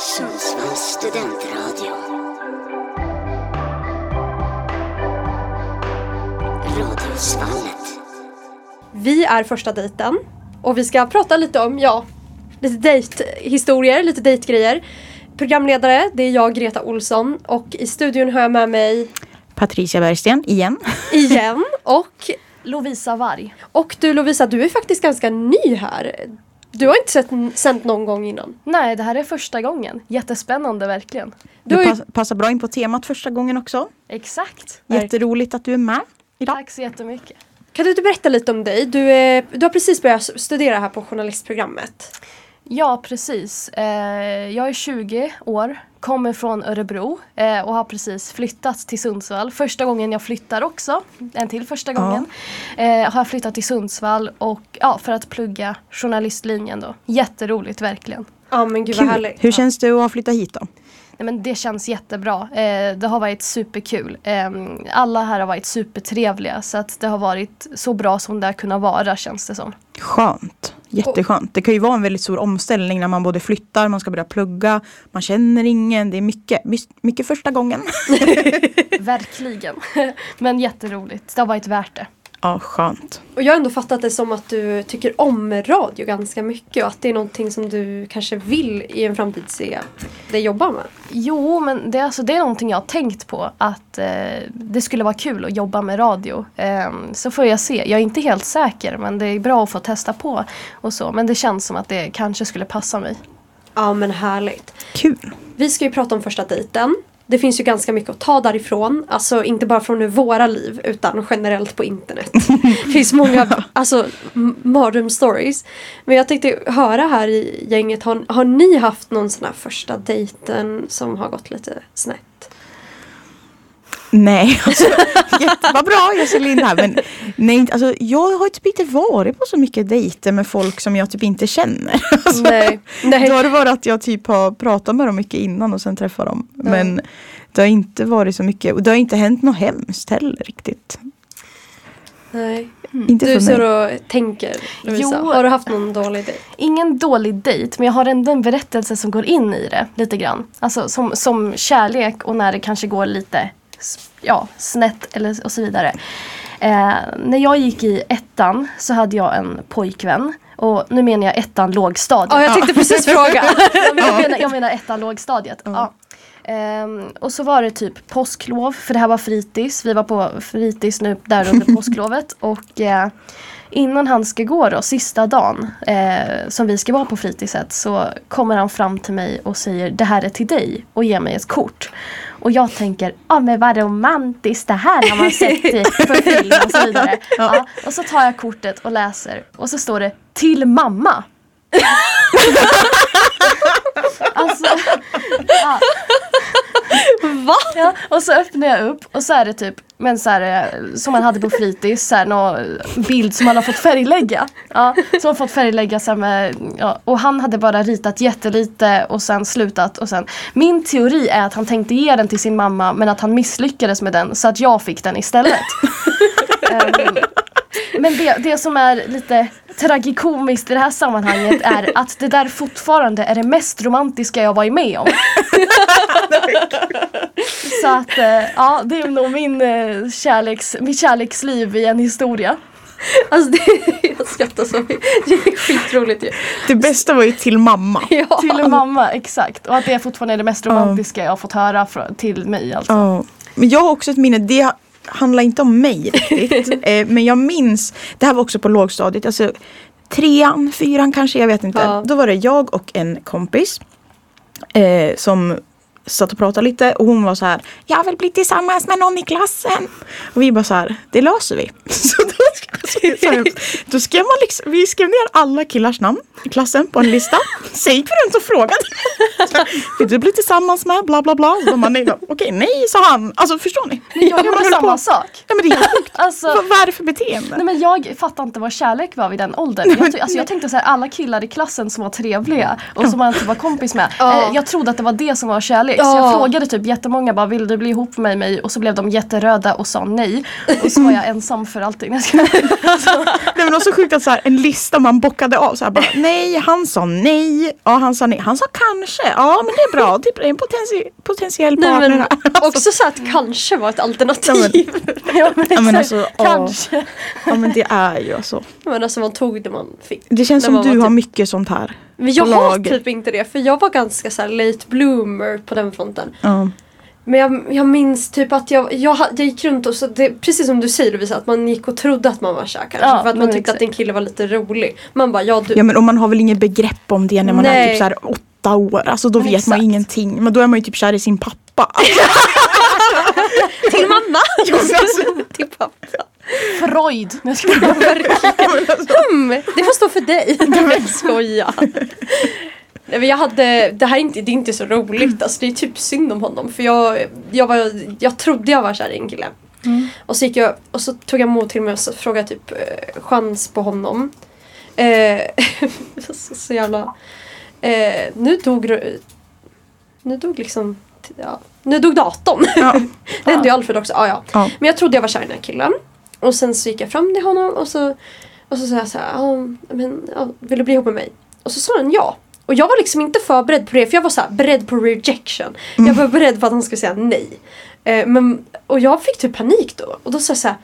Sundsvalls studentradio. Radiosvallet. Vi är första dejten och vi ska prata lite om, lite dejthistorier, lite dejtgrejer. Programledare, det är jag, Greta Olsson, och i studion har jag med mig Patricia Bergsten, igen och Lovisa Varg. Och du Lovisa, du är faktiskt ganska ny här. Du har inte sänt någon gång innan. Nej, det här är första gången. Jättespännande, verkligen. Du passar bra in på temat första gången också. Exakt. Jätteroligt att du är med idag. Tack så jättemycket. Kan du inte berätta lite om dig? Du har precis börjat studera här på journalistprogrammet. Ja, precis. Jag är 20 år, kommer från Örebro och har precis flyttat till Sundsvall. Första gången jag flyttar också, har jag flyttat till Sundsvall och, för att plugga journalistlinjen då. Jätteroligt, verkligen. Ja, men gud vad härligt. Hur känns det att ha flyttat hit då? Nej, men det känns jättebra. Det har varit superkul. Alla här har varit supertrevliga, så att det har varit så bra som det har kunnat vara, känns det som. Skönt. Jätteskönt. Det kan ju vara en väldigt stor omställning när man både flyttar, man ska börja plugga, man känner ingen. Det är mycket första gången. Verkligen. Men jätteroligt. Det har varit värt det. Ja, skönt. Och jag har ändå fattat det som att du tycker om radio ganska mycket och att det är någonting som du kanske vill i en framtid se dig jobba med. Jo, men det är någonting jag har tänkt på, att det skulle vara kul att jobba med radio. Så får jag se. Jag är inte helt säker, men det är bra att få testa på och så. Men det känns som att det kanske skulle passa mig. Ja, men härligt. Kul. Vi ska ju prata om första dejten. Det finns ju ganska mycket att ta därifrån. Alltså inte bara från våra liv utan generellt på internet. Det finns många mardröm stories. Men jag tänkte höra här i gänget. Har ni haft någon sån här första dejten som har gått lite snett? Nej, alltså, vad bra, jag ser in här. Men nej, alltså, jag har typ inte varit på så mycket dejter med folk som jag typ inte känner. Alltså, nej. Då har det varit att jag typ har pratat med dem mycket innan och sen träffar dem. Mm. Men det har inte varit så mycket. Och det har inte hänt något hemskt heller riktigt. Nej. Inte du ser och tänker, Lovisa. Jo, har du haft någon dålig dejt? Ingen dålig dejt, men jag har ändå en berättelse som går in i det lite grann. Alltså som kärlek och när det kanske går lite... snett eller, och så vidare. När jag gick i ettan så hade jag en pojkvän. Och nu menar jag ettan lågstadiet. Ja, jag tänkte precis fråga. Jag menar ettan lågstadiet. Mm. Ja. Och så var det typ påsklov, för det här var fritids. Vi var på fritids nu där under påsklovet. Och innan han ska gå då, sista dagen som vi ska vara på fritidset, så kommer han fram till mig och säger: det här är till dig, och ger mig ett kort. Och jag tänker, men vad romantiskt det här när man sett det på film och så vidare. Ja, och så tar jag kortet och läser. Och så står det: till mamma. Alltså, ja. Va? Ja, och så öppnar jag upp och så är det typ, men så här, som man hade på fritids, så här, någon bild som man har fått färglägga. Ja, som har fått färglägga så här med, och han hade bara ritat jättelite och sen slutat. Och sen, min teori är att han tänkte ge den till sin mamma, men att han misslyckades med den, så att jag fick den istället. Men det som är lite tragikomiskt i det här sammanhanget är att det där fortfarande är det mest romantiska jag varit med om. Så att, det är nog mitt kärleksliv i en historia. Alltså jag skrattar så. Det är skitroligt ju. Det bästa var ju till mamma. Ja. Till mamma, exakt. Och att det fortfarande är det mest romantiska jag har fått höra till mig. Alltså. Men jag har också ett minne, det handlar inte om mig riktigt. Men jag minns, det här var också på lågstadiet, alltså 3:an, 4:an kanske, jag vet inte. Ja. Då var det jag och en kompis som satt och pratade lite, och hon var så här: jag vill bli tillsammans med någon i klassen. Och vi bara så här: det löser vi. Så då skrev man liksom, vi skrev ner alla killars namn i klassen på en lista. Så gick vi runt och frågade: vill du bli tillsammans med bla bla bla? Och man är, okej, nej, sa han. Alltså förstår ni? Men jag gjorde samma sak. Nej, men det är sjukt. Alltså, vad är det för beteende? Nej, men jag fattar inte vad kärlek var vid den åldern. Jag tänkte så här: alla killar i klassen som var trevliga och som man inte var kompis med. Jag trodde att det var det som var kärlek. Så jag frågade typ jättemånga, bara: vill du bli ihop med mig? Och så blev de jätteröda och sa nej. Och så var jag ensam för allting. Så, det var så sjukt att så här, en lista man bockade av. Så här, bara, nej, han sa nej. Ja, han sa nej. Han sa kanske. Ja, men det är bra. Det är en potentiell partner. Nej, men, alltså, också så att kanske var ett alternativ. Ja, men, ja, men alltså, kanske. Ja, ja, men det är ju alltså. Men alltså man tog det man fick. Det känns som du har typ mycket sånt här. Men jag har typ inte det. För jag var ganska så här late bloomer på den fronten. Ja. Men jag minns typ att jag gick runt och så det, precis som du säger Lovisa, att man gick och trodde att man var kär kanske, ja, för att man tyckte att en kille var lite rolig. Man bara, ja du. Ja men och man har väl ingen begrepp om det när man är typ så här 8 år. Alltså då vet man ingenting. Men då är man ju typ kär i sin pappa. Till mamma. Till pappa. Freud. Det får stå för dig. Jag skojar. Jag hade, det är inte så roligt, alltså det är typ synd om honom. För jag trodde jag var kär i en kille. Mm. Och så gick jag, och så tog jag mod till mig och frågade typ chans på honom. Så jävla nu dog datorn. Ja. Det hände ju Alfred också. Ja. Men jag trodde jag var kär i den här killen. Och sen så gick jag fram till honom och så sa jag så här, vill du bli ihop med mig? Och så sa han ja. Och jag var liksom inte förberedd på det. För jag var så här, beredd på rejection. Jag var beredd på att han skulle säga nej. Och jag fick typ panik då. Och då sa jag så här,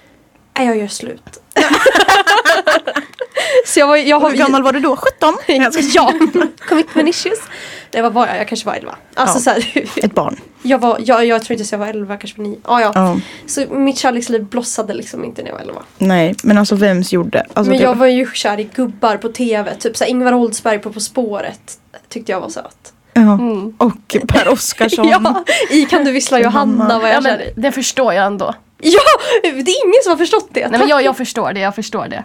nej jag gör slut. Så hur gammal var du då? 17? Ja, commitment issues. Det var jag kanske var 11. Alltså, så här, ett barn. Jag tror inte så jag var 11, kanske var 9. Så mitt kärleksliv blossade liksom inte när jag var 11. Nej, men alltså vems gjorde? Alltså, men jag var ju kär i gubbar på tv. Typ så här, Ingvar Oldsberg på spåret tyckte jag var söt. Och Per Oskarsson. I Kan du vissla Johanna var jag kär i. Det förstår jag ändå. Ja, det är ingen som har förstått det. Nej, men jag förstår det.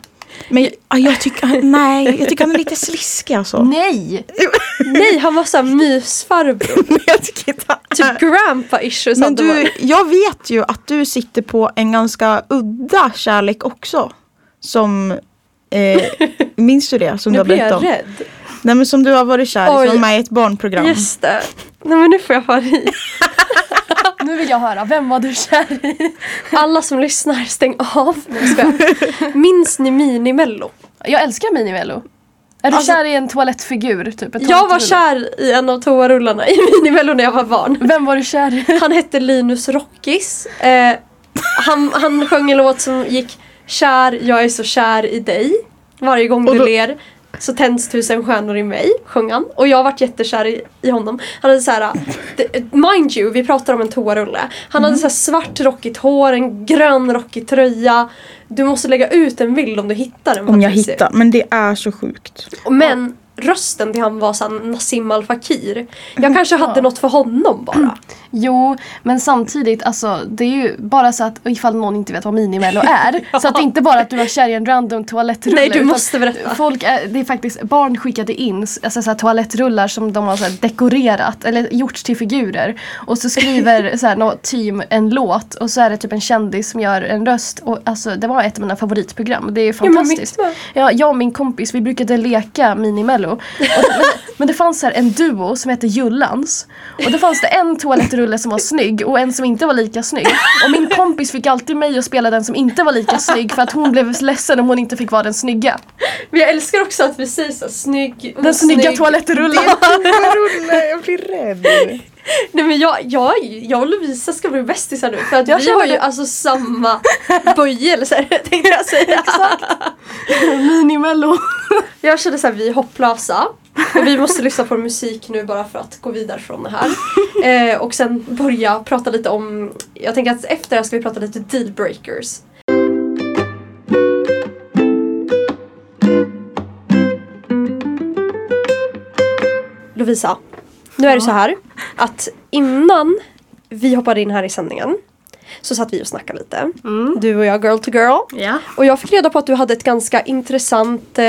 Men jag tycker han är lite sliskig alltså. Nej, han var så här mysfarbror. Nej, jag tycker inte. Typ grandpa issues. Men jag vet ju att du sitter på en ganska udda kärlek också. Som minns du det som du har berättat om? Nu blir jag rädd. Nej, men som du har varit kär i, som är ett barnprogram. Just det. Nej, men nu får jag fara i. Nu vill jag höra, vem var du kär i? Alla som lyssnar, stäng av. Minns ni Minimello? Jag älskar Minimello. Är du kär i en toalettfigur? Typ, jag var kär i en av toarullarna i Minimello när jag var barn. Vem var du kär i? Han hette Linus Rockis. Han sjöng en låt som gick Kär, jag är så kär i dig. Varje gång du ler så tänds 1000 stjärnor i mig, sjöng han. Och jag har varit jättekär i honom. Han hade så här, mind you, vi pratar om en toarulle. Han hade så här svart rockigt hår, en grön rockig tröja. Du måste lägga ut en bild om du hittar den. Om jag hittar, men det är så sjukt. Men rösten till han var så här, Nassim Al-Fakir. Jag kanske hade något för honom bara. Jo, men samtidigt alltså, det är ju bara så att ifall någon inte vet vad Minimello är så att det inte bara att du var kär i en random toalettrulle. Nej, du måste berätta. Det är faktiskt, barn skickade in alltså, så här, toalettrullar som de har så här, dekorerat eller gjort till figurer och så skriver så här, något team en låt och så är det typ en kändis som gör en röst och alltså, det var ett av mina favoritprogram. Det är fantastiskt. Jag och min kompis, vi brukade leka Minimello. Men det fanns här en duo som hette Jullans. Och då fanns det en toalettrulle som var snygg och en som inte var lika snygg. Och min kompis fick alltid mig att spela den som inte var lika snygg för att hon blev ledsen om hon inte fick vara den snygga. Men jag älskar också att vi säger så snygg. Den snygga toalettrullen. Jag blir rädd. Nej men jag och Lovisa ska bli bästisar nu. För att vi har ju alltså samma böjelser, tänkte jag säga. Exakt. Minimello. Jag kände såhär, vi är hopplösa. Och vi måste lyssna på musik nu bara för att gå vidare från det här. Och sen börja prata lite om, jag tänker att efter det ska vi prata lite dealbreakers. Lovisa, nu är det så här att innan vi hoppade in här i sändningen så satt vi och snackade lite. Du och jag, girl to girl. Yeah. Och jag fick reda på att du hade ett ganska intressant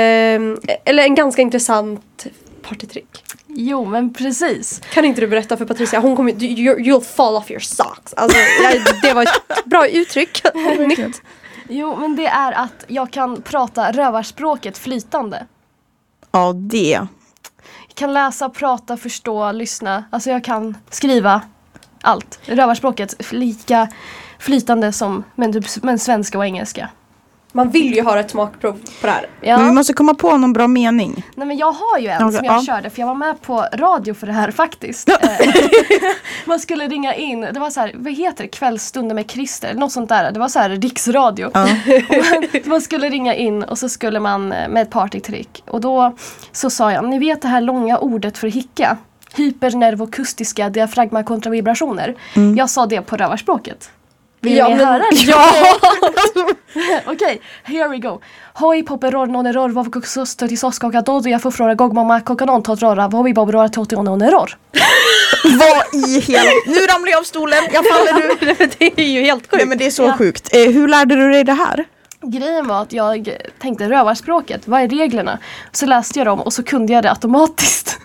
partytrick. Jo, men precis. Kan inte du berätta för Patricia? Hon kommer, you'll fall off your socks. Alltså, det var ett bra uttryck. Nytt. Jo, men det är att jag kan prata rövarspråket flytande. Ja, det. Jag kan läsa, prata, förstå, lyssna. Alltså jag kan skriva allt. Rövarspråket lika flytande som men svenska och engelska. Man vill ju ha ett smakprov på det här. Ja. Men vi måste komma på någon bra mening. Nej, men jag har ju en som jag körde. För jag var med på radio för det här faktiskt. Man skulle ringa in. Det var så här, vad heter det? Kvällsstunder med Christer. Något sånt där. Det var så här riksradio. Ja. Man skulle ringa in och så skulle man med ett partytrick. Och då så sa jag, ni vet det här långa ordet för hicka. Hypernervokustiska diafragmakontravibrationer. Mm. Jag sa det på rövarspråket. Vill ni höra det? Ja! Okej, here we go. Hoj, popperor, noneror, vavkuxuster till soskaka, dodo, jag får fråga gogmamma, kokanon, tatrora, vovvi, babrora, toti och noneror. Vad i hela... Nu ramlar jag av stolen, jag faller nu. Det är ju helt sjukt. Nej, men det är så sjukt. Hur lärde du dig det här? Grejen var att jag tänkte rövarspråket, vad är reglerna? Så läste jag dem och så kunde jag det automatiskt.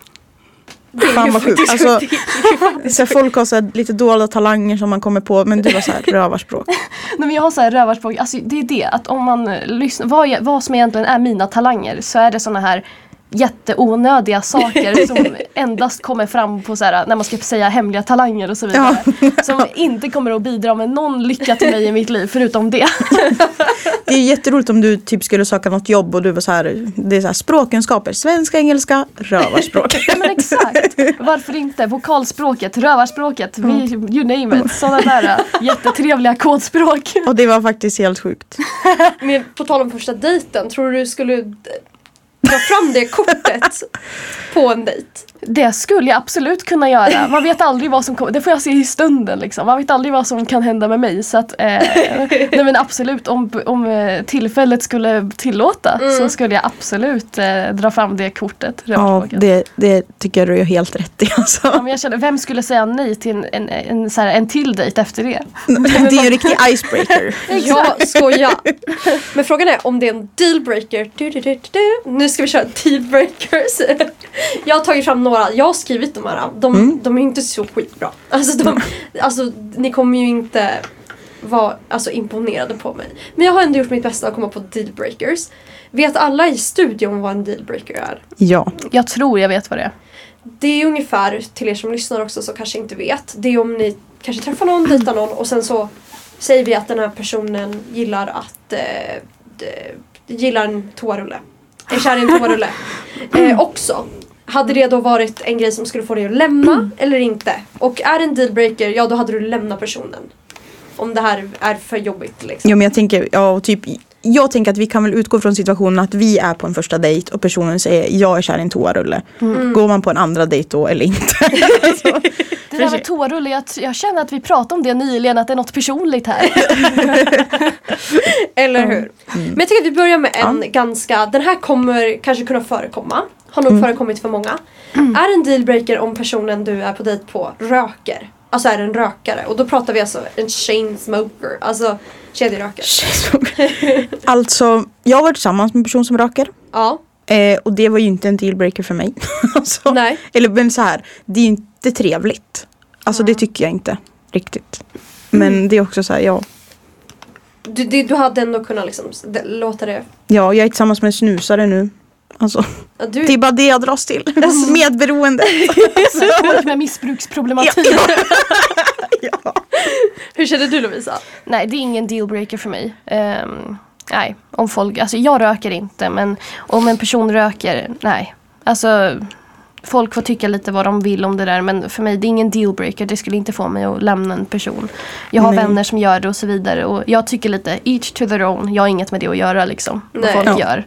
Fan vad sjukt. Alltså, så folk har så här lite dåliga talanger som man kommer på. Men du har så här rövarspråk. Nej, men jag har så här rövarspråk. Alltså det är det att om man lyssnar vad som egentligen är mina talanger, så är det såna här jätteonödiga saker som endast kommer fram på så här, när man ska säga hemliga talanger och så vidare. Ja. Som inte kommer att bidra med någon lycka till mig i mitt liv förutom det. Det är jätteroligt om du typ skulle söka något jobb och du var så här, det är så här språkkunskaper, svenska, engelska, rövarspråk. Ja, men exakt. Varför inte? Vokalspråket, rövarspråket, you name it. Sådana där jättetrevliga kodspråk. Och det var faktiskt helt sjukt. Men på tal om första dejten, tror du skulle... dra fram det kortet på en dejt? Det skulle jag absolut kunna göra. Man vet aldrig vad som kommer. Det får jag se i stunden liksom. Man vet aldrig vad som kan hända med mig. Så att, nej men absolut. Om tillfället skulle tillåta så skulle jag absolut dra fram det kortet. Ja, det tycker du är helt rätt i alltså. Ja, men jag känner, vem skulle säga nej till en så här, en till dejt efter det? Det är ju riktig icebreaker. Jag skojar. Men frågan är om det är en dealbreaker. Nu ska vi köra dealbreakers. Jag har tagit fram några. Jag har skrivit de här. De är inte så skitbra. Alltså, ni kommer ju inte vara imponerade på mig. Men jag har ändå gjort mitt bästa att komma på dealbreakers. Vet alla i studion vad en dealbreaker är? Ja. Jag tror jag vet vad det är. Det är ungefär, till er som lyssnar också så kanske inte vet. Det är om ni kanske träffar någon, dejtar någon och sen så säger vi att den här personen gillar att gillar en toarulle. Är kär i en toarulle. Också. Hade det då varit en grej som skulle få dig att lämna eller inte? Och är det en dealbreaker, ja då hade du lämnat personen. Om det här är för jobbigt liksom. Ja, men jag tänker, jag tänker att vi kan väl utgå från situationen att vi är på en första dejt och personen säger jag är kär i en toarulle. Mm. Går man på en andra dejt då eller inte? Alltså. Det där med toarulle, jag känner att vi pratade om det nyligen, att det är något personligt här. Eller hur? Mm. Men jag tycker att vi börjar med en ganska, den här kommer kanske kunna förekomma. Har nog förekommit för många. Är en dealbreaker om personen du är på dejt på röker? Alltså är en rökare. Och då pratar vi alltså en chainsmoker. Alltså kedjerökare. Alltså, jag har varit tillsammans med en person som röker. Ja. Och det var ju inte en dealbreaker för mig. Alltså, nej. Eller men så här, det är ju inte trevligt. Alltså det tycker jag inte riktigt. Men det är också så här, ja. Du hade ändå kunnat liksom låta det... Ja, jag är tillsammans med en snusare nu. Alltså, det är bara det jag dras till. Medberoende. Folk med missbruksproblematik. Ja. Hur känner du, Lovisa? Nej, det är ingen dealbreaker för mig. Nej, om folk... Alltså, jag röker inte, men om en person röker... Nej, alltså... Folk får tycka lite vad de vill om det där. Men för mig, det är ingen dealbreaker. Det skulle inte få mig att lämna en person. Jag har vänner som gör det och så vidare. Och jag tycker lite, each to their own. Jag har inget med det att göra liksom. Vad folk gör.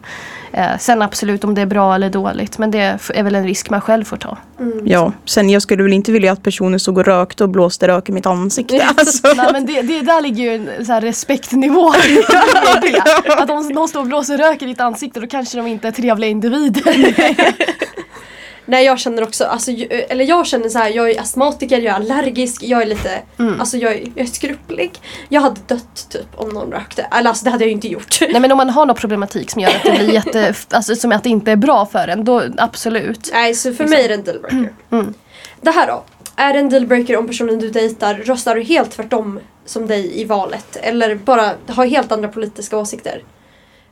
Sen absolut om det är bra eller dåligt. Men det är väl en risk man själv får ta. Mm. Ja, sen jag skulle väl inte vilja att personer såg och rökt och blåste rök i mitt ansikte. Alltså. Nej, men det där ligger ju en så här respektnivå. Att om någon står och blåser rök i ditt ansikte, då kanske de inte är trevliga individer. Nej, jag känner också, alltså, eller jag känner så här, jag är astmatiker, jag är allergisk, jag är lite, alltså jag är skrupplig. Jag hade dött typ om någon rökte, eller alltså det hade jag ju inte gjort. Nej, men om man har någon problematik som gör att det blir alltså som att det inte är bra för en, då absolut. Nej, så för mig är det en dealbreaker. Det här då, är det en dealbreaker om personen du dejtar röstar du helt tvärtom som dig i valet? Eller bara har helt andra politiska åsikter?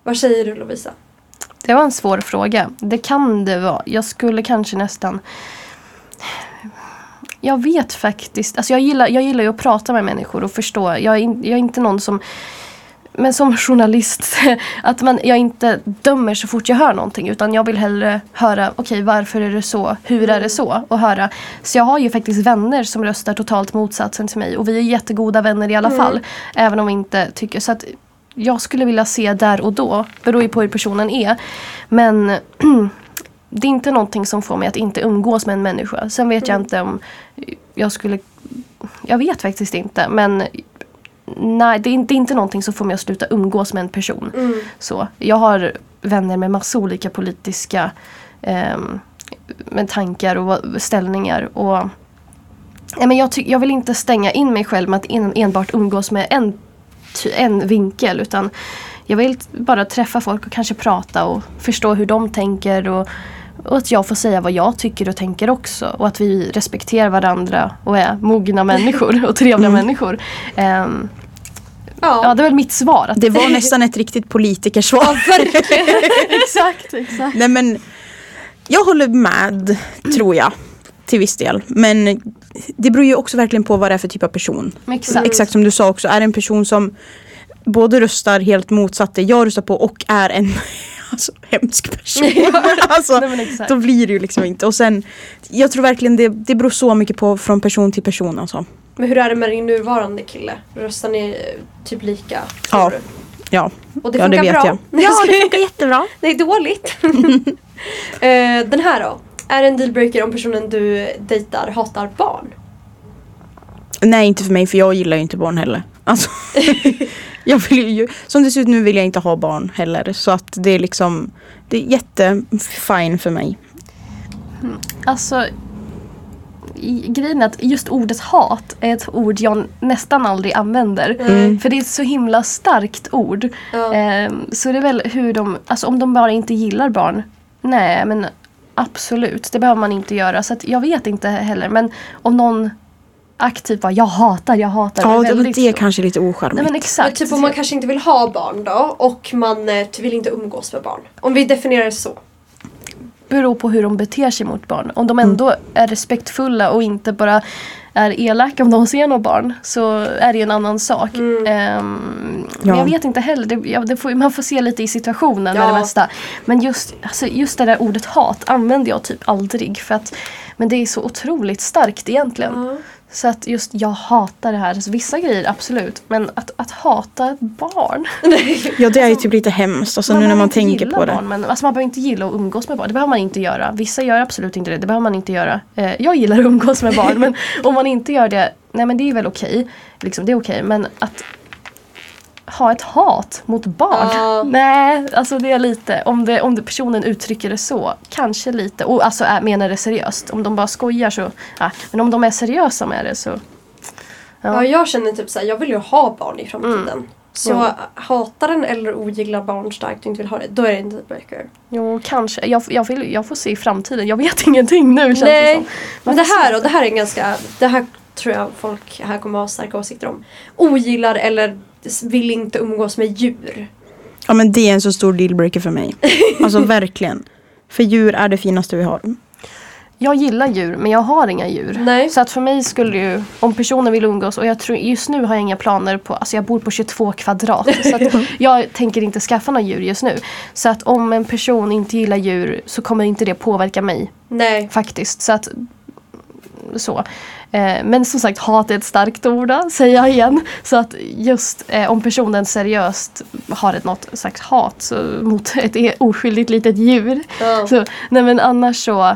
Vad säger du, Lovisa? Det var en svår fråga. Det kan det vara. Jag skulle kanske nästan... Jag vet faktiskt... Alltså jag gillar ju att prata med människor och förstå. Jag är inte någon som... men som journalist att jag inte dömer så fort jag hör någonting, utan jag vill hellre höra okej, varför är det så, hur är det så, och höra. Så jag har ju faktiskt vänner som röstar totalt motsatsen till mig, och vi är jättegoda vänner i alla fall, även om vi inte tycker så. Att jag skulle vilja se där och då, beror ju på hur personen är, men det är inte någonting som får mig att inte umgås med en människa. Sen vet jag inte om jag skulle, jag vet faktiskt inte, men nej, det är inte någonting som får mig att sluta umgås med en person. Så, jag har vänner med massa olika politiska med tankar och ställningar, och nej, men jag vill inte stänga in mig själv med att enbart umgås med en vinkel, utan jag vill bara träffa folk och kanske prata och förstå hur de tänker, och att jag får säga vad jag tycker och tänker också, och att vi respekterar varandra och är mogna människor och trevliga människor. Ja, det var mitt svar. Det var nästan ett riktigt politikersvar. Exakt. Nej, men jag håller med, tror jag, till viss del. Men det beror ju också verkligen på vad det är för typ av person. Exakt som du sa också. Är det en person som både röstar helt motsatt det jag röstar på och är en hemsk person. Då blir det ju liksom inte. Och sen, jag tror verkligen det beror så mycket på från person till person. Alltså. Men hur är det med din nuvarande kille? Röstar ni typ lika? Ja. Och det funkar bra? Ja, det funkar jättebra. Det är dåligt. Den här då. Är det en dealbreaker om personen du dejtar hatar barn? Nej, inte för mig, för jag gillar ju inte barn heller. Alltså, jag vill ju, som det ser ut nu vill jag inte ha barn heller. Så att det är liksom, det är jättefine för mig. Alltså, grejen är att just ordet hat är ett ord jag nästan aldrig använder. För det är ett så himla starkt ord. Så det är väl hur de, alltså om de bara inte gillar barn. Nej, men absolut, det behöver man inte göra. Så att jag vet inte heller, men om någon aktivt bara, jag hatar. Ja, det är kanske lite ocharmigt. Nej, men exakt. Men typ om man kanske inte vill ha barn då, och man vill inte umgås med barn. Om vi definierar det så. Beror på hur de beter sig mot barn. Om de ändå är respektfulla och inte bara är elaka om de ser något barn, så är det ju en annan sak. Men jag vet inte heller. Man får se lite i situationen med det mesta. Men just det där ordet hat använder jag typ aldrig. För att, men det är så otroligt starkt egentligen. Så att just jag hatar det här. Så vissa grejer, absolut. Men att hata ett barn. Ja, det är ju typ lite hemskt. Alltså, nu när man tänker på barn, det. Men, alltså, man behöver inte gilla att umgås med barn. Det behöver man inte göra. Vissa gör absolut inte det. Det behöver man inte göra. Jag gillar att umgås med barn. Men om man inte gör det. Nej, men det är väl okej. Liksom, det är okej. Men att ha ett hat mot barn. Nej, alltså det är lite. Om personen uttrycker det så, kanske lite. Och alltså menar det seriöst. Om de bara skojar så. Men om de är seriösa med det så. Ja, jag känner typ så här, jag vill ju ha barn i framtiden. Så hatar den eller ogillar barn starkt och inte vill ha det, då är det en dealbreaker. Jo, kanske. Jag får se i framtiden. Jag vet ingenting nu, känns det som. Men det här är ganska, det här tror jag folk här kommer ha starka åsikter om. Ogillar eller vill inte umgås med djur. Ja, men det är en så stor dealbreaker för mig. Alltså verkligen. För djur är det finaste vi har. Jag gillar djur, men jag har inga djur. Nej. Så att för mig skulle ju, om personen vill umgås, och jag tror just nu har jag inga planer på, alltså jag bor på 22 kvadrat så att jag tänker inte skaffa några djur just nu. Så att om en person inte gillar djur så kommer inte det påverka mig. Nej. Faktiskt. Så att så. Men som sagt, hat är ett starkt ord, säger jag igen. Så att just om personen seriöst har något slags hat så, mot ett oskyldigt litet djur. Så, nej, men annars så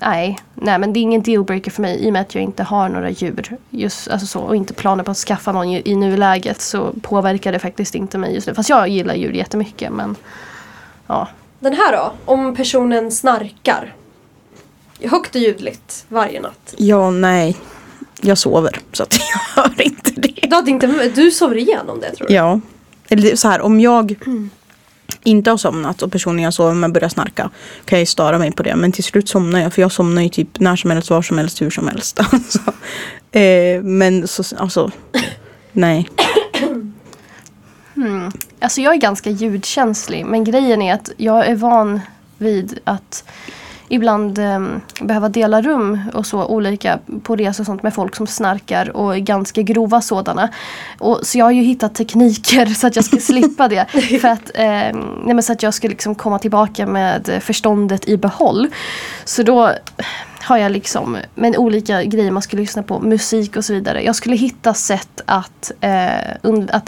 nej, men det är ingen dealbreaker för mig i och med att jag inte har några djur just, alltså så, och inte planer på att skaffa någon i nuläget, så påverkar det faktiskt inte mig just nu. Fast jag gillar djur jättemycket, men ja. Den här då, om personen snarkar högt och ljudligt varje natt. Ja, nej. Jag sover, så att jag hör inte det. Du sover igenom det, tror du? Ja. Eller så här, om jag inte har somnat och personen jag sover med börjar snarka, kan jag störa mig på det. Men till slut somnar jag, för jag somnar ju typ när som helst, var som helst, hur som helst. Alltså. Men så, alltså, nej. Alltså, jag är ganska ljudkänslig, men grejen är att jag är van vid att ibland behöva dela rum och så olika på resor och sånt med folk som snarkar och ganska grova sådana. Och så jag har ju hittat tekniker så att jag ska slippa det för att så att jag ska liksom komma tillbaka med förståndet i behåll. Så då har jag liksom men olika grejer man skulle lyssna på, musik och så vidare. Jag skulle hitta sätt att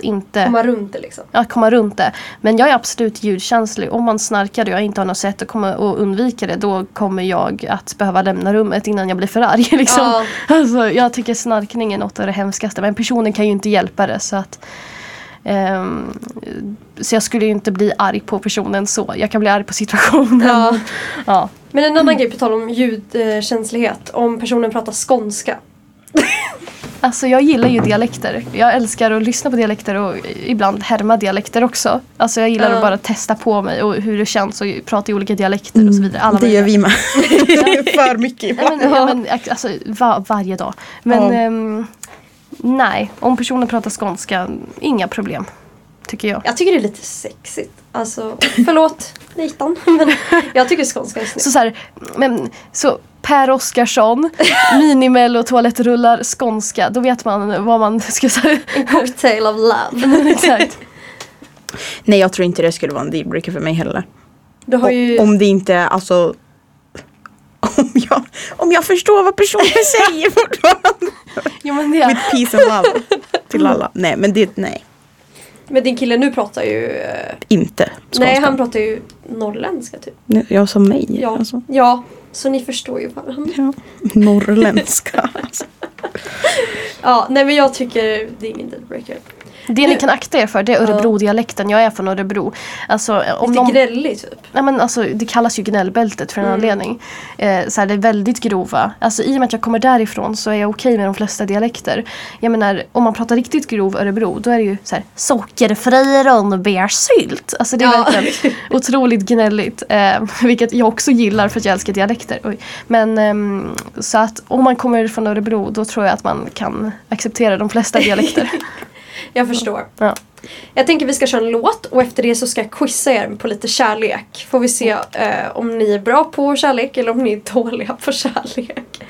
inte komma runt det liksom. Ja, komma runt det. Men jag är absolut ljudkänslig. Om man snarkar och jag inte har något sätt att komma och undvika det, då kommer jag att behöva lämna rummet innan jag blir för arg liksom. Ja. Alltså, jag tycker snarkning är något av det hemskaste, men personen kan ju inte hjälpa det så att så jag skulle ju inte bli arg på personen så. Jag kan bli arg på situationen. Ja. Ja. Men en annan grej på tal om ljudkänslighet. Om personen pratar skånska. Alltså jag gillar ju dialekter. Jag älskar att lyssna på dialekter och ibland härma dialekter också. Alltså jag gillar att bara testa på mig och hur det känns och prata i olika dialekter och så vidare. Alla det gör vi med. För mycket. Varje dag. Men nej, om personen pratar skånska, inga problem. Tycker jag. Jag tycker det är lite sexigt. Alltså, förlåt, litan. Men jag tycker skånska är snyggt. Så Per Oskarsson, Minimello, toalettrullar, skånska. Då vet man vad man ska säga. En cocktail of love. Exakt. Nej, jag tror inte det skulle vara en dealbreaker för mig heller. Om det inte, alltså... Om jag förstår vad personen säger fortfarande. Jo, men det är... With peace and love till alla. Nej, men det nej. Men din kille nu pratar ju... inte skånska. Nej, han pratar ju norrländska typ. Ja, som mig. Ja, alltså. Ja, så ni förstår ju varandra. Ja, norrländska. Alltså. Ja, nej men jag tycker det är ingen dealbreaker. Det ni kan akta er för, det är Örebro-dialekten. Jag är från Örebro. Alltså, om lite gnällig typ. Nej, men alltså, det kallas ju gnällbältet för en anledning. Så här, det är väldigt grova. Alltså, i och med att jag kommer därifrån så är jag okej med de flesta dialekter. Jag menar, om man pratar riktigt grov Örebro, då är det ju så här, sockerfri rönnbärssylt. Alltså det är verkligen otroligt gnälligt. Vilket jag också gillar för att jag älskar dialekter. Oj. Men så att om man kommer från Örebro, då tror jag att man kan acceptera de flesta dialekter. Jag förstår. Ja. Jag tänker vi ska köra en låt och efter det så ska jag quizza er på lite kärlek. Får vi se om ni är bra på kärlek eller om ni är dåliga på kärlek.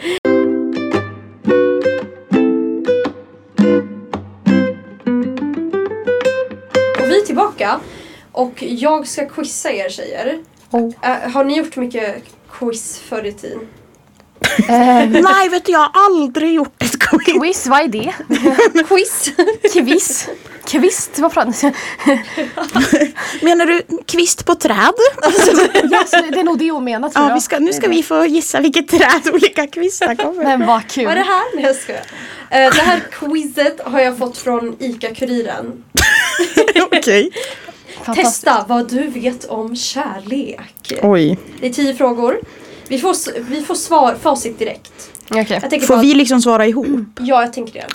Och vi är tillbaka och jag ska quizza er tjejer. Oh. Har ni gjort mycket quiz förr i tiden? Nej, vet du, jag har aldrig gjort ett quiz. Quiz, vad är det? Quiz. Kvist. Kvist, vad fan? Menar du kvist på träd? Yes, det är nog det jag menar, tror jag. Nu ska vi få gissa vilket träd olika kvistar kommer. Men vad kul. Vad är det här? Nej, jag ska. Det här quizet har jag fått från ICA Kuriren. Okej. Testa vad du vet om kärlek. Oj. Det är 10 frågor. Vi får svar, facit direkt. Okay. Får vi liksom svara ihop? Ja, jag tänker det.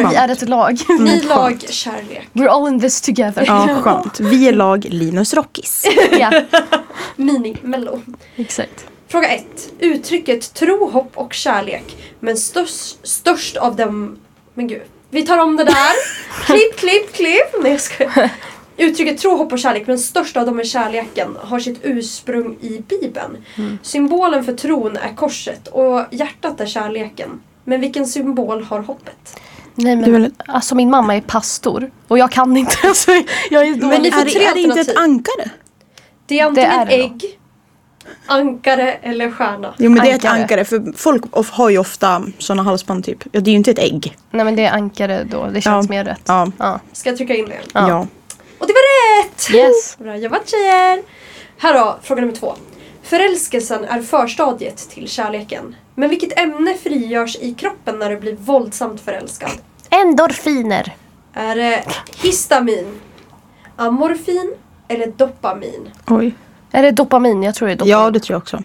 Vi är ett lag. Ni lag kärlek. We're all in this together. Ja, skönt. Vi är lag Linus Rockis. Ja. Minimello. Exakt. Fråga 1. Uttrycket tro, hopp och kärlek. Men störst av dem... Men gud. Vi tar om det där. Klipp. Nej, jag skojar. Uttrycket tro, hopp och kärlek, men störst av dem är kärleken, har sitt ursprung i Bibeln. Symbolen för tron är korset och hjärtat är kärleken. Men vilken symbol har hoppet? Nej, men alltså min mamma är pastor och jag kan inte. Alltså, men ni får är det inte ett ankare? Det är antingen ett ägg, ankare eller stjärna. Jo, men det är ett ankare, för folk har ju ofta sådana halsband typ. Ja, det är ju inte ett ägg. Nej, men det är ankare då. Det känns mer rätt. Ja. Ja. Ska jag trycka in det? Ja. Och det var rätt! Yes. Bra jobbat tjejer! Här då, fråga nummer 2. Förälskelsen är förstadiet till kärleken. Men vilket ämne frigörs i kroppen när du blir våldsamt förälskad? Endorfiner. Är det histamin, amorfin eller dopamin? Oj. Är det dopamin? Jag tror det är dopamin. Ja, det tror jag också.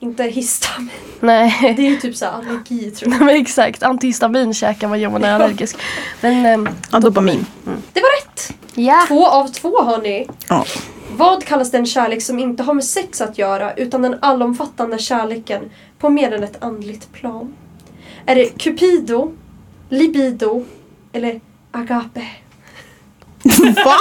Inte histamin. Nej. Det är ju typ så här allergi, tror jag. Nej, men exakt. Antihistamin käkar man gör man är allergisk. Men dopamin. Det var rätt! Yeah. 2 av 2 har ni. Ja. Vad kallas den kärlek som inte har med sex att göra utan den allomfattande kärleken på mer än ett andligt plan? Är det cupido, libido eller agape? Va?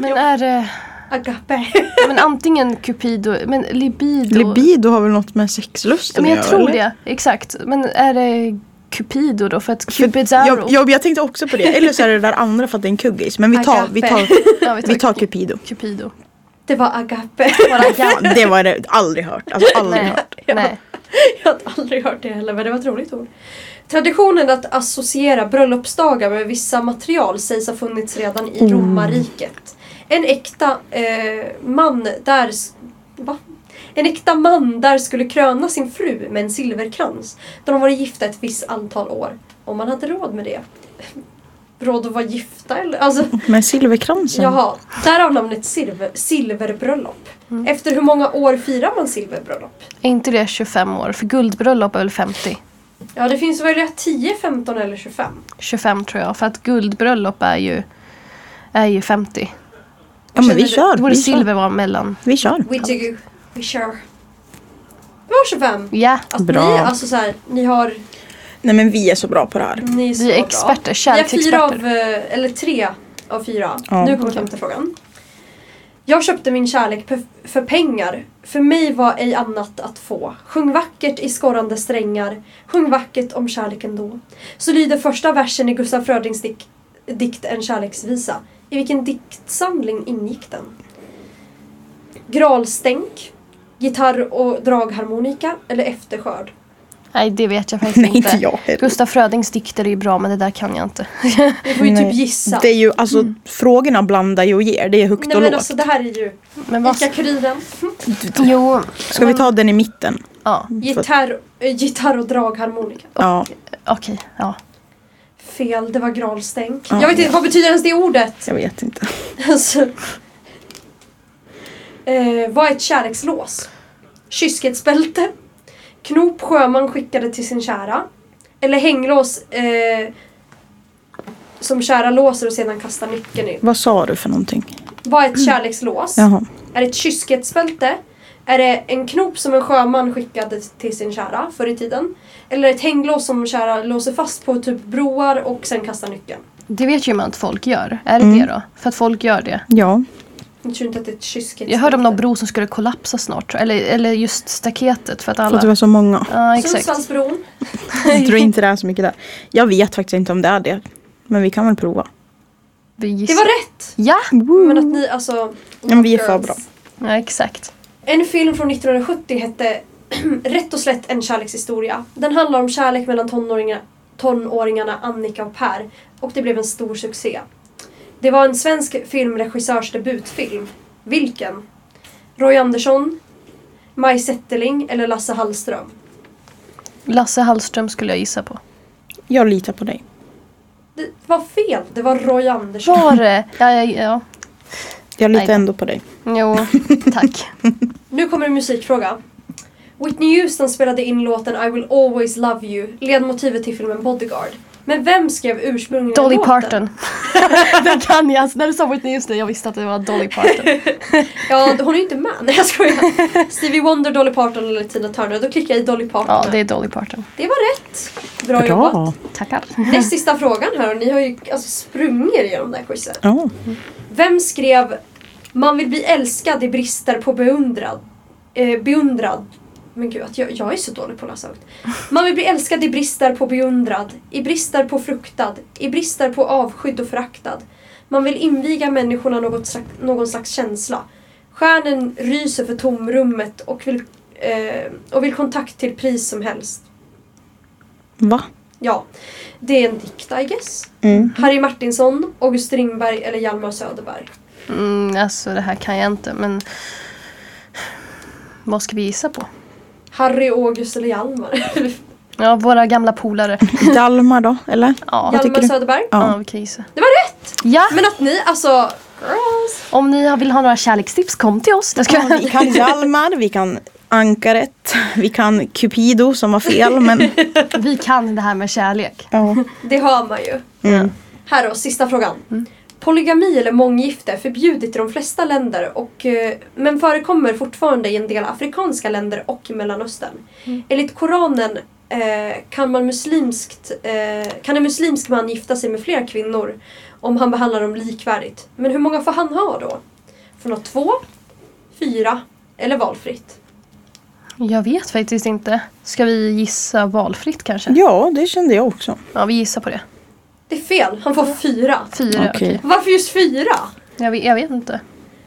Men är det Agape. Men antingen cupido, men libido. Libido har väl något med sexlust att göra? Men jag tror det, exakt. Men är det cupido då? För att Cupid's arrow. Jag tänkte också på det. Eller så är det där andra för att det är en kuggis. Men vi tar cupido. Cupido. Det var agape. Det var det aldrig hört. Alltså aldrig hört. Nej. Jag har aldrig hört det heller, men det var ett roligt ord. Traditionen att associera bröllopsdagar med vissa material sägs ha funnits redan i romarriket. En äkta man där skulle kröna sin fru med en silverkrans då de var gifta ett visst antal år. Om man hade råd med det. Råd att vara gifta? Eller? Alltså, med silverkransen? Jaha, därav namnet silverbröllop. Mm. Efter hur många år firar man silverbröllop? Är inte det 25 år? För guldbröllop är väl 50? Ja, det finns väl 10, 15 eller 25? 25 tror jag, för att guldbröllop är ju 50. Ja, men vi kör. Det borde silver vara mellan. Vi kör. Vi kör. Det var 25. Ja, att bra. Ni, alltså så här, ni har... Nej, men vi är så bra på det här. Ni är så vi är experter, kärleksexperter. Vi är 3 av 4. Ja. Nu kommer femte frågan. Jag köpte min kärlek för pengar. För mig var ej annat att få. Sjung vackert i skorrande strängar. Sjung vackert om kärleken då. Så lyder första versen i Gustaf Frödings dikt En kärleksvisa. I vilken diktsamling ingick den? Gralstänk, gitarr och dragharmonika eller efterskörd? Nej, det vet jag faktiskt inte. Gustaf Frödings dikter är ju bra, men det där kan jag inte. Du får ju typ gissa. Det är ju, alltså, frågorna blandar ju och ger. Det är högt och lågt. Alltså, det här är ju ICA Kuriren. Jo. Ska vi ta den i mitten? Ja. Gitarr och dragharmonika. Ja. Okej, ja. Fel, det var gralstänk. Ja, jag vet inte, vad betyder ens det ordet? Jag vet inte. Alltså, vad är ett kärlekslås? Kyskhetsbälte? Knop sjöman skickade till sin kära. Eller hänglås som kära låser och sedan kastar nyckeln i. Vad sa du för någonting? Vad är ett kärlekslås? Jaha. Är det ett kyskhetsbälte? Är det en knop som en sjöman skickade till sin kära förr i tiden? Eller ett hänglås som kära låser fast på typ broar och sen kastar nyckeln? Det vet ju man att folk gör. Är det det då? För att folk gör det? Ja. Jag tror inte att det är ett kyskhetsbälte. Jag hörde om någon bro som skulle kollapsa snart. Eller just staketet. För att alla... det var så många. Ja, exakt. Sundsvallsbron. Jag tror inte det är så mycket där. Jag vet faktiskt inte om det är det. Men vi kan väl prova. Det var rätt! Ja! Woo. Men att ni, alltså... Men vi är för bra. Ja, exakt. En film från 1970 hette rätt och slätt en kärlekshistoria. Den handlar om kärlek mellan tonåringarna Annika och Per. Och det blev en stor succé. Det var en svensk filmregissörs debutfilm. Vilken? Roy Andersson, Maj Setterling eller Lasse Hallström? Lasse Hallström skulle jag gissa på. Jag litar på dig. Det var fel. Det var Roy Andersson. Var det? Ja. Jag litar ändå på dig. Jo, tack. Nu kommer en musikfråga. Whitney Houston spelade in låten I Will Always Love You, ledmotivet till filmen Bodyguard. Men vem skrev ursprungligen Dolly låten? Dolly Parton. Den kan jag. När du sa Whitney Houston, jag visste att det var Dolly Parton. Ja, hon är ju inte med. Nej, jag skojar. Stevie Wonder, Dolly Parton eller Tina Turner. Då klickar jag i Dolly Parton. Ja, det är Dolly Parton. Det var rätt. Bra jobbat. Tackar. Näst sista frågan här. Och ni har ju alltså sprungit genom det här quizet. Oh. Vem skrev Man vill bli älskad i brister på beundrad. Men gud, jag är så dålig på att läsa ut. Man vill bli älskad i brister på beundrad, i brister på fruktad, i brister på avskydd och föraktad. Man vill inviga människorna någon slags känsla. Stjärnen ryser för tomrummet och vill kontakt till pris som helst. Va? Ja, det är en dikt, I guess. Mm. Harry Martinsson, August Strindberg eller Hjalmar Söderberg? Alltså, det här kan jag inte, men vad ska vi gissa på? Harry, August eller Hjalmar? Ja, våra gamla polare. Hjalmar då, eller? Ja. Hjalmar Söderberg? Ja, vi kan gissa. Det var rätt! Ja. Men att ni, alltså... Girls. Om ni vill ha några kärlekstips, kom till oss. Ja, vi kan Hjalmar, vi kan Ankaret, vi kan Cupido som var fel, men... Vi kan det här med kärlek. Ja. Det hör man ju. Mm. Här då, sista frågan. Mm. Polygami eller månggifte är förbjudet i de flesta länder men förekommer fortfarande i en del afrikanska länder och i Mellanöstern. Mm. Enligt Koranen kan en muslimsk man gifta sig med fler kvinnor om han behandlar dem likvärdigt. Men hur många får han ha då? Från något 2, 4 eller valfritt? Jag vet faktiskt inte. Ska vi gissa valfritt kanske? Ja, det kände jag också. Ja, vi gissar på det. Det är fel. Han får 4. 4, okej. Varför just 4? Jag vet inte.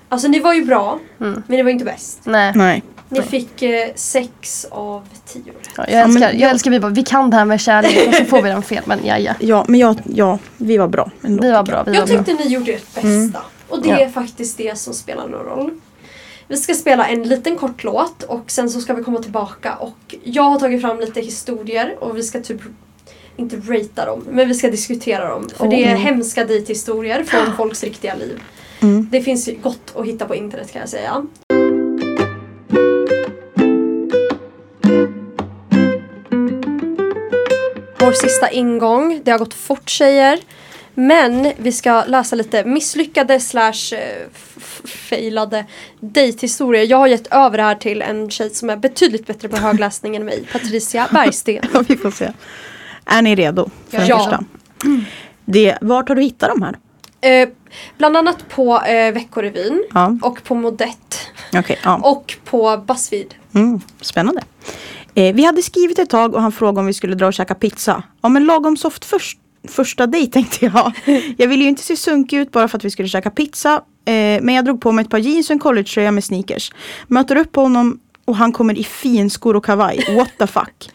Alltså, ni var ju bra, men ni var inte bäst. Nej. Ni fick 6 av 10. Ja, jag älskar vi bara, vi kan det här med kärlek och så får vi den fel. Men ja. Ja, men vi var bra. Ändå. Vi var bra. Jag tyckte ni gjorde ert bästa. Och det är faktiskt det som spelar någon roll. Vi ska spela en liten kort låt och sen så ska vi komma tillbaka. Och jag har tagit fram lite historier och vi ska typ inte ratea dem, men vi ska diskutera dem. För det är hemska dejthistorier från folks riktiga liv. Det finns gott att hitta på internet, kan jag säga. Vår sista ingång. Det har gått fort, tjejer. Men vi ska läsa lite misslyckade /failade dejthistorier. Jag har gett över det här till en tjej som är betydligt bättre på högläsning än mig. Patricia Bergsten. Ja, vi får se. Är ni redo för den första? Vart har du hittat de här? Bland annat på Väckorevin och på Modett och på BuzzFeed. Spännande. Vi hade skrivit ett tag och han frågade om vi skulle dra och käka pizza. Ja, men lagom soft första dejt, tänkte jag. Jag ville ju inte se sunkig ut bara för att vi skulle käka pizza. Men jag drog på mig ett par jeans och en collegetröja med sneakers. Möter upp på honom och han kommer i finskor och kavaj. What the fuck?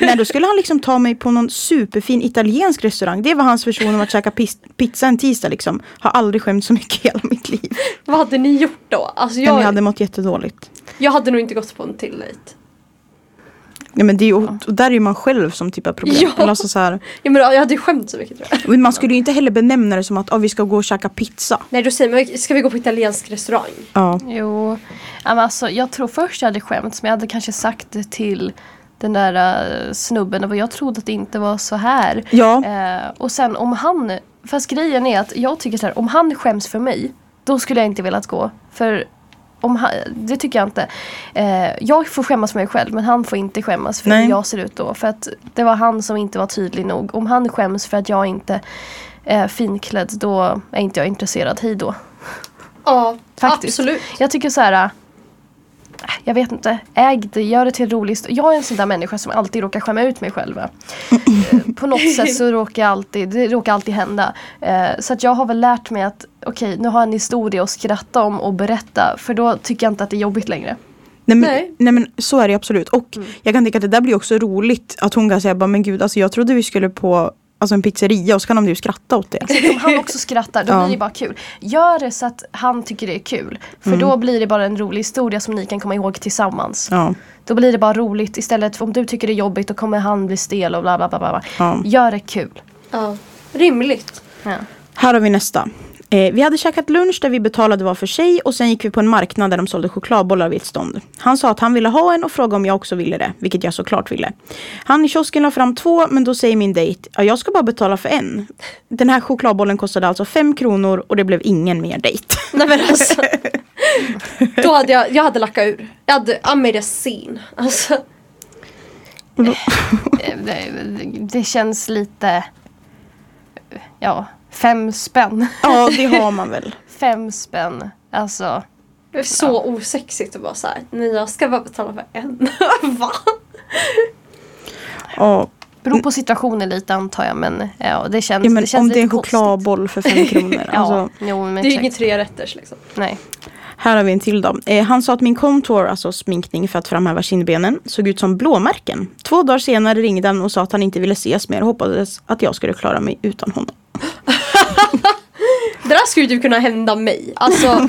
Nej, då skulle han liksom ta mig på någon superfin italiensk restaurang. Det var hans version om att käka pizza en tisdag liksom. Har aldrig skämt så mycket i hela mitt liv. Vad hade ni gjort då? Alltså jag hade mått jättedåligt. Jag hade nog inte gått på en till dejt. Ja, men det är ju, och där är ju man själv som typ av problem. Ja. Alltså så här. Ja, men jag hade ju skämt så mycket, tror jag. Men man skulle ju inte heller benämna det som att vi ska gå och käka pizza. Nej, då säger man, ska vi gå på italiensk restaurang? Ja. Jo, alltså, jag tror först jag hade skämt, men jag hade kanske sagt det till den där snubben. Och jag trodde att det inte var så här. Ja. Och sen om han, fast grejen är att jag tycker så här, om han skäms för mig, då skulle jag inte velat gå. För det tycker jag inte. Jag får skämmas för mig själv, men han får inte skämmas för hur jag ser ut då. För att det var han som inte var tydlig nog. Om han skäms för att jag inte är finklädd, då är inte jag intresserad. Hej då. Ja, faktiskt. Absolut. Jag tycker så här, jag vet inte, gör det till roligt. Jag är en sån där människa som alltid råkar skämma ut mig själv. På något sätt så råkar alltid hända. Så att jag har väl lärt mig att okej, nu har jag en historia att skratta om och berätta. För då tycker jag inte att det är jobbigt längre. Nej men så är det absolut. Och jag kan tycka att det där blir också roligt. Att hon kan säga, men gud, alltså, jag trodde vi skulle på en pizzeria, och så kan de ju skratta åt det. Alltså, om han också skrattar, då blir det bara kul. Gör det så att han tycker det är kul. För då blir det bara en rolig historia som ni kan komma ihåg tillsammans. Ja. Då blir det bara roligt. Istället för om du tycker det är jobbigt, då kommer han bli stel och bla bla bla bla. Ja. Gör det kul. Ja. Rimligt. Ja. Här har vi nästa. Vi hade käkat lunch där vi betalade var för sig, och sen gick vi på en marknad där de sålde chokladbollar vid ett stånd. Han sa att han ville ha en och frågade om jag också ville det, vilket jag såklart ville. Han i kiosken la fram 2, men då säger min dejt, ja, jag ska bara betala för en. Den här chokladbollen kostade alltså 5 kronor och det blev ingen mer dejt. Nej, men alltså, då hade jag lackat ur. Jag hade amedicin. Alltså. Det känns lite, ja. 5 spänn. Ja, det har man väl. 5 spänn. Alltså. Det är så osexigt att bara så här. Nej, jag ska bara betala för en. Va? Ja. Beror på situationen lite, antar jag. Men ja, det känns, men det känns om lite, det är en chokladboll för 5 kronor. Alltså. Jo, men det är ju inget 3 rätters liksom. Nej. Här har vi en till då. Han sa att min contour, alltså sminkning för att framhäva kindbenen, såg ut som blåmärken. 2 dagar senare ringde han och sa att han inte ville ses mer och hoppades att jag skulle klara mig utan honom. Det där skulle ju kunna hända mig. Alltså,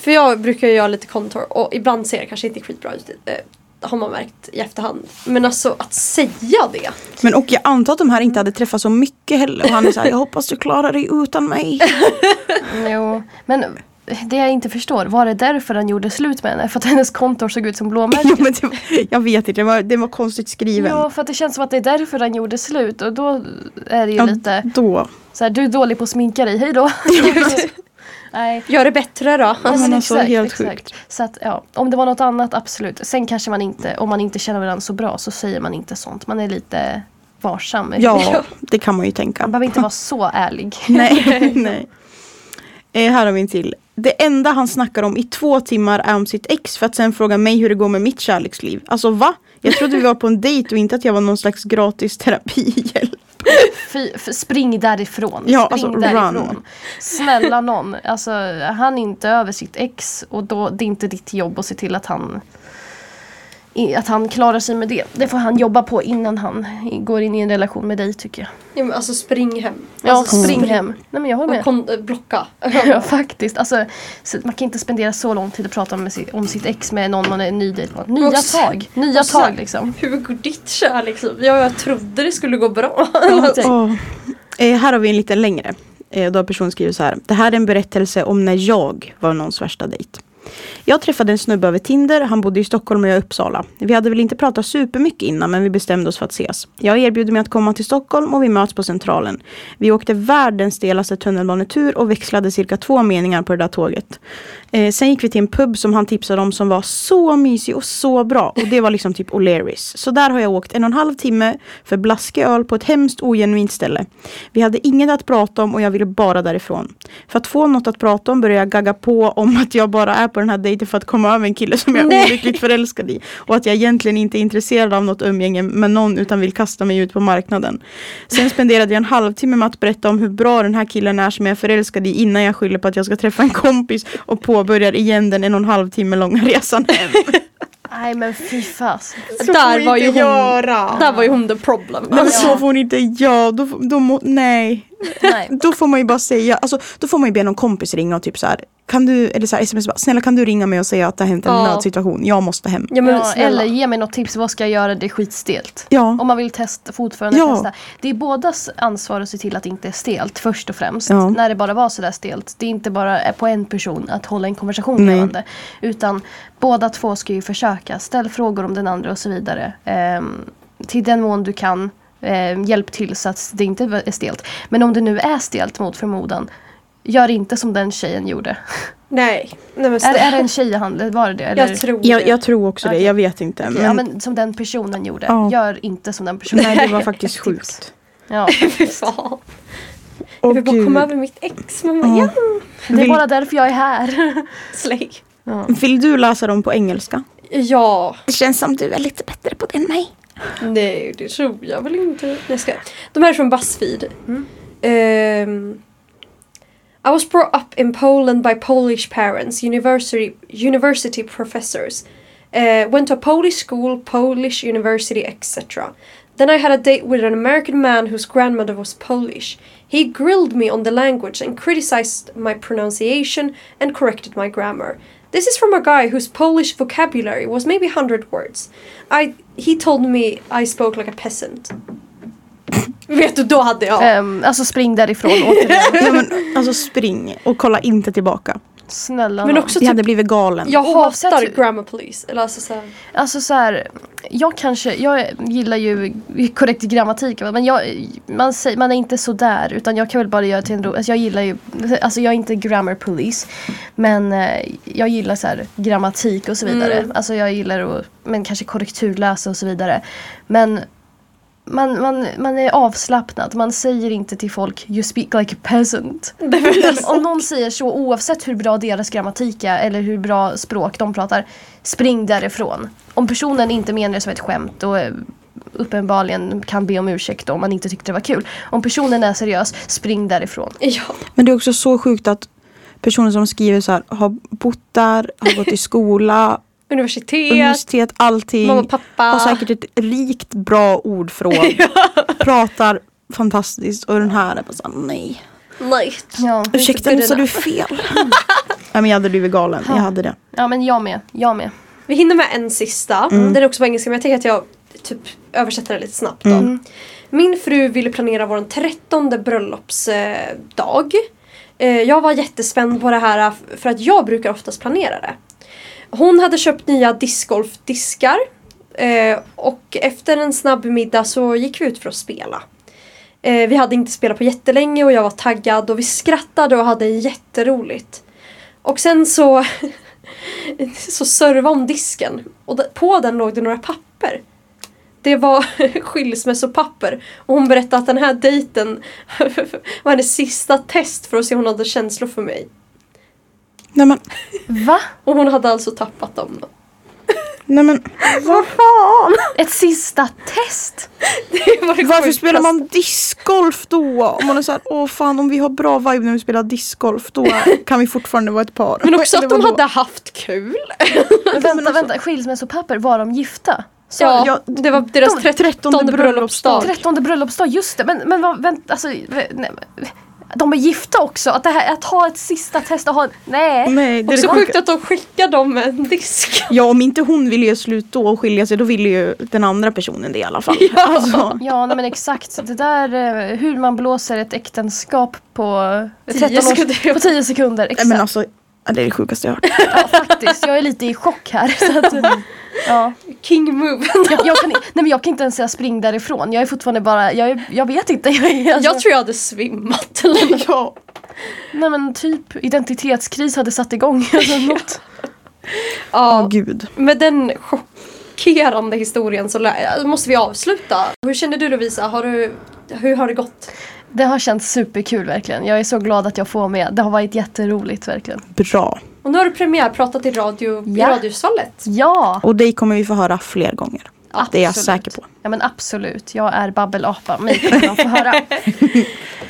för jag brukar ju göra lite contour och ibland ser det kanske inte skitbra ut. Har man märkt i efterhand. Men alltså, att säga det. Men och jag antar att de här inte hade träffat så mycket heller. Och han är så här, jag hoppas du klarar dig utan mig. Jo, men det jag inte förstår, var det därför han gjorde slut med henne? För att hennes kontor såg ut som blåmärken? Ja, men jag vet inte, det var konstigt skriven. Ja, för att det känns som att det är därför han gjorde slut. Och då är det ju lite då. Så här, du är dålig på att sminka dig, hej då. Nej. Gör det bättre då. Ja, men alltså, exakt, helt sjukt. Så att, ja, om det var något annat, absolut. Sen kanske man inte, om man inte känner varandra så bra, så säger man inte sånt. Man är lite varsam. Ja, det kan man ju tänka. Man behöver inte vara så ärlig. Nej. Här har vi en till. det enda han snackar om i 2 timmar är om sitt ex, för att sen fråga mig hur det går med mitt kärleksliv. Alltså va? Jag trodde vi var på en dejt och inte att jag var någon slags gratis terapihjälp. Spring därifrån. Ja, spring alltså, därifrån. Run. Snälla någon. Alltså, han är inte över sitt ex, och då, det är inte ditt jobb att se till att han klarar sig med det. Det får han jobba på innan han går in i en relation med dig, tycker jag. Ja, men alltså spring hem. Alltså, spring hem. Nej, men jag håller med. Och blocka. Ja, faktiskt. Alltså, man kan inte spendera så lång tid att prata om sitt ex med någon man är ny dejt med. Nya tag liksom. Hur går ditt kärleksliv? Ja, jag trodde det skulle gå bra. Här har vi en lite längre. Då har personen skrivit så här. Det här är en berättelse om när jag var någons värsta dejt. Jag träffade en snubbe över Tinder, han bodde i Stockholm och jag i Uppsala. Vi hade väl inte pratat supermycket innan, men vi bestämde oss för att ses. Jag erbjöd mig att komma till Stockholm och vi möts på Centralen. Vi åkte världens delaste tunnelbanetur och växlade cirka 2 meningar på det där tåget. Sen gick vi till en pub som han tipsade om som var så mysig och så bra. Och det var liksom typ O'Leary's. Så där har jag åkt 1,5 timme för blaskig öl på ett hemskt ogenuint ställe. Vi hade inget att prata om och jag ville bara därifrån. För att få något att prata om började jag gagga på om att jag bara är på den här dejten för att komma över en kille som jag är olyckligt förälskad i. Och att jag egentligen inte är intresserad av något umgänge med någon utan vill kasta mig ut på marknaden. Sen spenderade jag 1,5 timme med att berätta om hur bra den här killen är som jag är förälskad i innan jag skyller på att jag ska träffa en kompis och påbörjar igen den 1,5 timme långa resan hem. Nej, men fy fast. Där var ju hon the problem. Men så får hon inte göra. Då får man ju bara säga, alltså, då får man ju be någon kompis ringa och typ så här, kan du, eller så här, sms bara, snälla kan du ringa mig och säga att det har hänt en nödsituation, jag måste hem. Ja, men, eller ge mig något tips, vad ska jag göra, det är skitstelt. Ja. Om man vill testa, fortfarande testa. Det är bådas ansvar att se till att det inte är stelt först och främst. Ja. När det bara var sådär stelt, det är inte bara på en person att hålla en konversation levande, utan båda två ska ju försöka, ställ frågor om den andra och så vidare. Till den mån du kan. Hjälp till så att det inte är stelt. Men om det nu är stelt mot förmodan, gör inte som den tjejen gjorde. Nej men är det en tjejhandel? Var det? Eller? Jag tror också det, jag vet inte. Okay. Men... Ja, men som den personen gjorde. Oh. Gör inte som den personen. Nej, det var faktiskt sjukt. Ja, fan. Jag vill bara komma över mitt ex. Mamma. Ja. Det är bara därför jag är här. Slägg. Ja. Vill du läsa dem på engelska? Ja. Det känns som du är lite bättre på det än mig. Nej, det tror jag väl inte. De här är från BuzzFeed. I was brought up in Poland by Polish parents, university professors. Went to a Polish school, Polish university, etc. Then I had a date with an American man whose grandmother was Polish. He grilled me on the language and criticized my pronunciation and corrected my grammar. This is from a guy whose Polish vocabulary was maybe 100 words. He told me I spoke like a peasant. Vet du, då hade jag... alltså spring därifrån. Ja, men, alltså spring och kolla inte tillbaka. Snälla. Men också jag hade blivit galen. Jag hatar grammar police. Eller alltså så här, jag gillar ju korrekt grammatik, men man är inte så där, utan jag kan väl bara göra till en jag gillar ju, alltså jag är inte grammar police, men jag gillar så här grammatik och så vidare. Alltså jag gillar men kanske korrekturläsa och så vidare. Men man är avslappnad. Man säger inte till folk "you speak like a peasant". Om någon säger så, oavsett hur bra deras grammatik är eller hur bra språk de pratar, spring därifrån. Om personen inte menar det som ett skämt och uppenbarligen kan be om ursäkt om man inte tyckte det var kul. Om personen är seriös, spring därifrån. Ja. Men det är också så sjukt att personer som skriver så här har bott där, har gått i skola, Universitet, allting. Mamma, pappa. Har säkert ett rikt bra ord från. Pratar fantastiskt. Och den här är bara så här, nej. Ja, ursäkta, nu sa du fel. Nej, men jag hade blivit galen. Jag hade det. Ja, men jag med. Vi hinner med en sista. Den är också på engelska, men jag tänker att jag typ översätter det lite snabbt då. Min fru ville planera vår 13:e bröllopsdag. Jag var jättespänd på det här, för att jag brukar oftast planera det. Hon hade köpt nya discgolfdiskar och efter en snabb middag så gick vi ut för att spela. Vi hade inte spelat på jättelänge och jag var taggad och vi skrattade och hade jätteroligt. Och sen så servade hon disken och på den låg det några papper. Det var skilsmässopapper. Och hon berättade att den här dejten var hennes sista test för att se om hon hade känslor för mig. Nej men. Va? Och hon hade alltså tappat dem då. Nej men. Vad fan? Ett sista test? Varför spelar man discgolf då? Om man är såhär, åh fan, om vi har bra vibe när vi spelar discgolf då kan vi fortfarande vara ett par. Men också att de hade haft kul. Men vänta, skilsmässopapper, var de gifta? Så, ja, det var deras 13:e bröllopsdag. 13:e bröllopsdag, just det. Men vad, vänta, alltså, nej, de är gifta också. Att, det här, att ha ett sista test och ha... Nej, det är så sjukt att de skickar dem en disk. Ja, om inte hon ville ju slut då och skilja sig, då ville ju den andra personen det i alla fall. Ja, alltså. Ja nej, men exakt. Det där, hur man blåser ett äktenskap på 10 sekunder. Exakt. Men alltså, det är det sjukaste jag hört. Ja, faktiskt. Jag är lite i chock här. Så att, ja. King move. Jag kan inte ens säga spring därifrån. Jag är fortfarande bara... Jag vet inte. Jag tror jag hade svimmat. Eller ja. Nej, men typ identitetskris hade satt igång. Eller något. Ja, gud. Med den chockerande historien så måste vi avsluta. Hur känner du, Lovisa? Hur har det gått? Det har känts superkul verkligen. Jag är så glad att jag får med. Det har varit jätteroligt verkligen. Bra. Och nu har du premiärpratat i radiosallet. Ja. Och det kommer vi få höra fler gånger. Absolut. Det är jag säker på. Ja men absolut. Jag är babbelapa. Mig kommer jag få höra.